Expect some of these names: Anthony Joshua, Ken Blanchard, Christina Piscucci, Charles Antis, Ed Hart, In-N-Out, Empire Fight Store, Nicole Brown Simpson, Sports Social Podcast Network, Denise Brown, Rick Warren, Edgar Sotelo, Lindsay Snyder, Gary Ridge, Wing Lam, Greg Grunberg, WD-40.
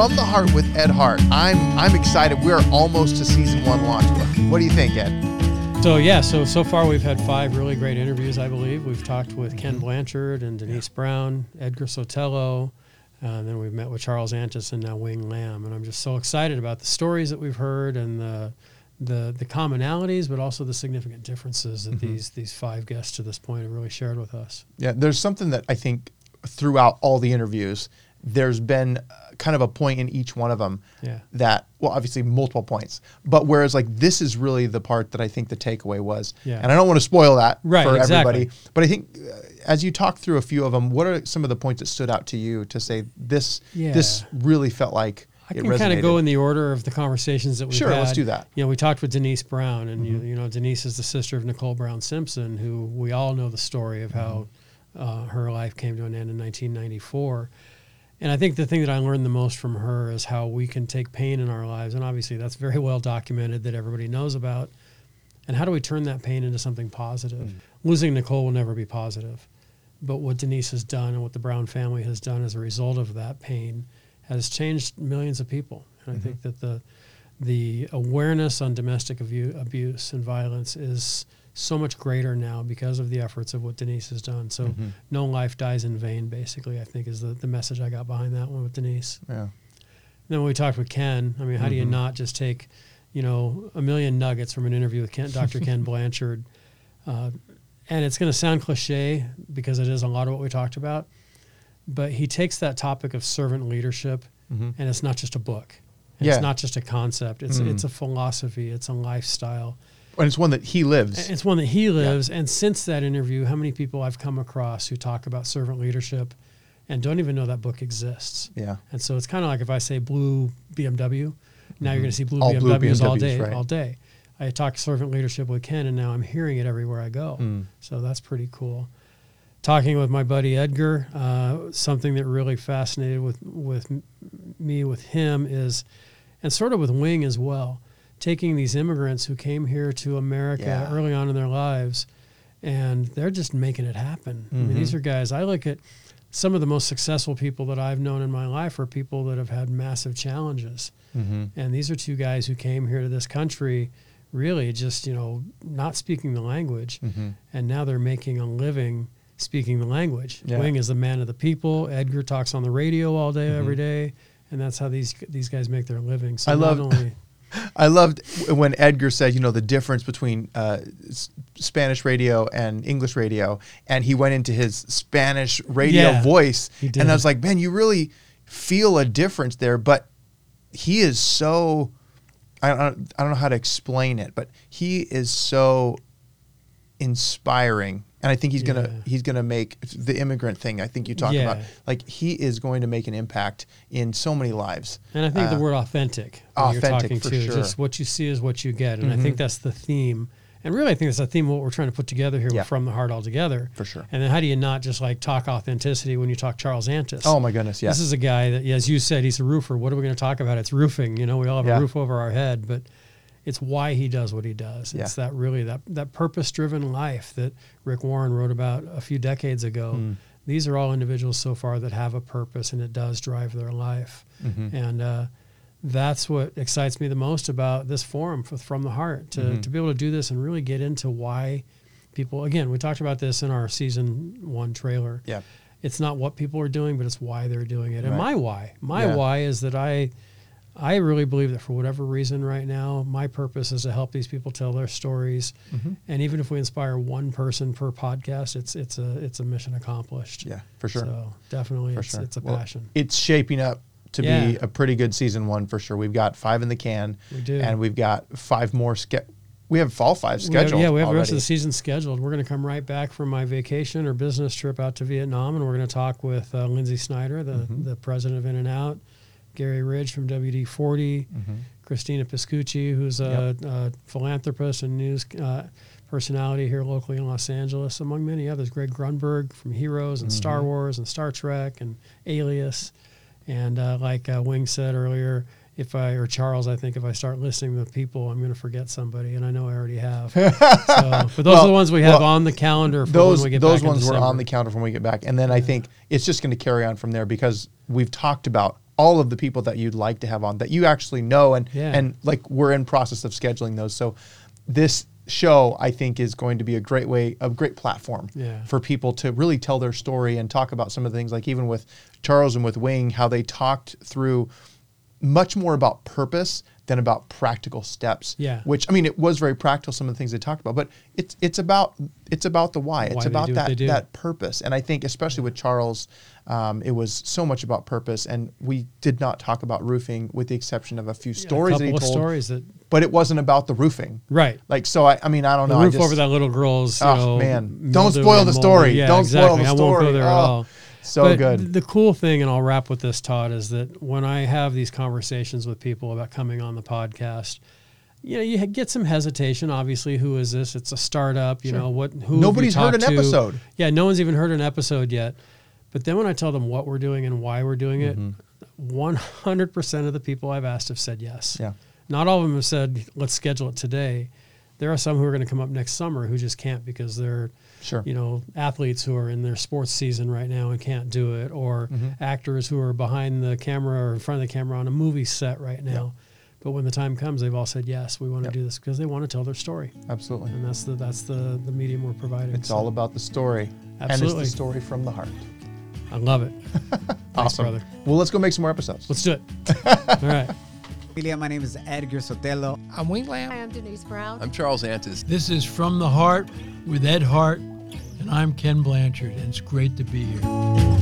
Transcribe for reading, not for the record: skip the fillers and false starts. From the Heart with Ed Hart. I'm excited. We're almost to season one launch. What do you think, Ed? So far we've had 5 really great interviews, I believe. We've talked with Ken Blanchard and Denise Brown, Edgar Sotelo, and then we've met with Charles Antis and now Wing Lam. And I'm just so excited about the stories that we've heard and the commonalities, but also the significant differences that these 5 guests to this point have really shared with us. Yeah, there's something that I think throughout all the interviews, there's been kind of a point in each one of them that, well, obviously multiple points, but whereas like this is really the part that I think the takeaway was, and I don't want to spoil that for everybody, but I think as you talk through a few of them, what are some of the points that stood out to you to say this, this really felt like I can kind of go in the order of the conversations that we've had. Sure, let's do that. You know, we talked with Denise Brown and, you know, Denise is the sister of Nicole Brown Simpson, who we all know the story of how her life came to an end in 1994. And I think the thing that I learned the most from her is how we can take pain in our lives. And obviously that's very well documented that everybody knows about. And how do we turn that pain into something positive? Losing Nicole will never be positive. But what Denise has done and what the Brown family has done as a result of that pain has changed millions of people. And I think that the awareness on domestic abuse and violence is so much greater now because of the efforts of what Denise has done. So no life dies in vain, basically, I think is the message I got behind that one with Denise. Yeah. And then when we talked with Ken, I mean, how do you not just take, you know, a million nuggets from an interview with Dr. Ken Blanchard? And it's going to sound cliche because it is a lot of what we talked about, but he takes that topic of servant leadership and it's not just a book. It's not just a concept. It's a philosophy. It's a lifestyle. And it's one that he lives. And since that interview, how many people I've come across who talk about servant leadership and don't even know that book exists. Yeah. And so it's kind of like if I say blue BMW, now you're going to see blue BMWs, all day, all day. I talk servant leadership with Ken, and now I'm hearing it everywhere I go. So that's pretty cool. Talking with my buddy Edgar, something that really fascinated with me, with him is, and sort of with Wing as well, taking these immigrants who came here to America early on in their lives, and they're just making it happen. I mean, these are guys, I look at some of the most successful people that I've known in my life are people that have had massive challenges. And these are 2 guys who came here to this country really just, you know, not speaking the language. And now they're making a living speaking the language. Wing is the man of the people. Edgar talks on the radio all day, every day. And that's how these guys make their living. So I loved when Edgar said, you know, the difference between Spanish radio and English radio, and he went into his Spanish radio voice, and I was like, man, you really feel a difference there, but he is so, I don't know how to explain it, but he is so inspiring. And I think he's gonna make the immigrant thing. I think you talk about like he is going to make an impact in so many lives. And I think the word authentic for sure. Just what you see is what you get, and I think that's the theme. And really, I think that's the theme of what we're trying to put together here from the heart altogether. For sure. And then how do you not just like talk authenticity when you talk Charles Antis? Oh my goodness, yes. This is a guy that, as you said, he's a roofer. What are we going to talk about? It's roofing. You know, we all have a roof over our head, but it's why he does what he does. It's that really that purpose-driven life that Rick Warren wrote about a few decades ago. These are all individuals so far that have a purpose, and it does drive their life. And that's what excites me the most about this forum, From the Heart, to be able to do this and really get into why people, again, we talked about this in our season 1 trailer. Yeah. It's not what people are doing, but it's why they're doing it. And my why is that I really believe that for whatever reason right now, my purpose is to help these people tell their stories. And even if we inspire 1 person per podcast, it's a mission accomplished. Yeah, for sure. So definitely it's a passion. It's shaping up to be a pretty good season 1 for sure. We've got 5 in the can. We do. And we've got 5 more we have fall 5 scheduled. We have the rest of the season scheduled. We're going to come right back from my vacation or business trip out to Vietnam, and we're going to talk with Lindsay Snyder, the president of In-N-Out, Gary Ridge from WD-40, Christina Piscucci, who's a philanthropist and news personality here locally in Los Angeles, among many others. Greg Grunberg from Heroes and Star Wars and Star Trek and Alias. And like Wing said earlier, if I start listing the people, I'm going to forget somebody, and I know I already have. So, but those are the ones we have on the calendar for when we get back. Those ones were on the calendar when we get back. And then I think it's just going to carry on from there because we've talked about all of the people that you'd like to have on that you actually know. And, and like, we're in process of scheduling those. So this show, I think, is going to be a great way, a great platform for people to really tell their story and talk about some of the things, like even with Charles and with Wing, how they talked through much more about purpose than about practical steps. Yeah. Which, I mean, it was very practical, some of the things they talked about, but it's about the why. It's about that purpose. And I think especially with Charles, it was so much about purpose, and we did not talk about roofing with the exception of a few stories that he told. But it wasn't about the roofing. Right. Like, so I mean, I don't know. The roof over that little girl's. Oh, man. Don't spoil the story. Yeah, don't spoil the story. I won't go there at all. So but good. The cool thing, and I'll wrap with this, Todd, is that when I have these conversations with people about coming on the podcast, you know, you get some hesitation. Obviously, who is this? It's a startup. You know what? Who nobody's heard an episode. Yeah, no one's even heard an episode yet. But then when I tell them what we're doing and why we're doing it, 100% of the people I've asked have said yes. Yeah. Not all of them have said, let's schedule it today. There are some who are going to come up next summer who just can't because they're, you know, athletes who are in their sports season right now and can't do it, or actors who are behind the camera or in front of the camera on a movie set right now. Yep. But when the time comes, they've all said, yes, we want to do this because they want to tell their story. Absolutely. And that's the medium we're providing. It's all about the story. Absolutely. And it's the story from the heart. I love it. Awesome. Thanks, brother. Well, let's go make some more episodes. Let's do it. All right. My name is Edgar Sotelo. I'm Wing Lam. I'm Denise Brown. I'm Charles Antis. This is From the Heart with Ed Hart, and I'm Ken Blanchard, and it's great to be here.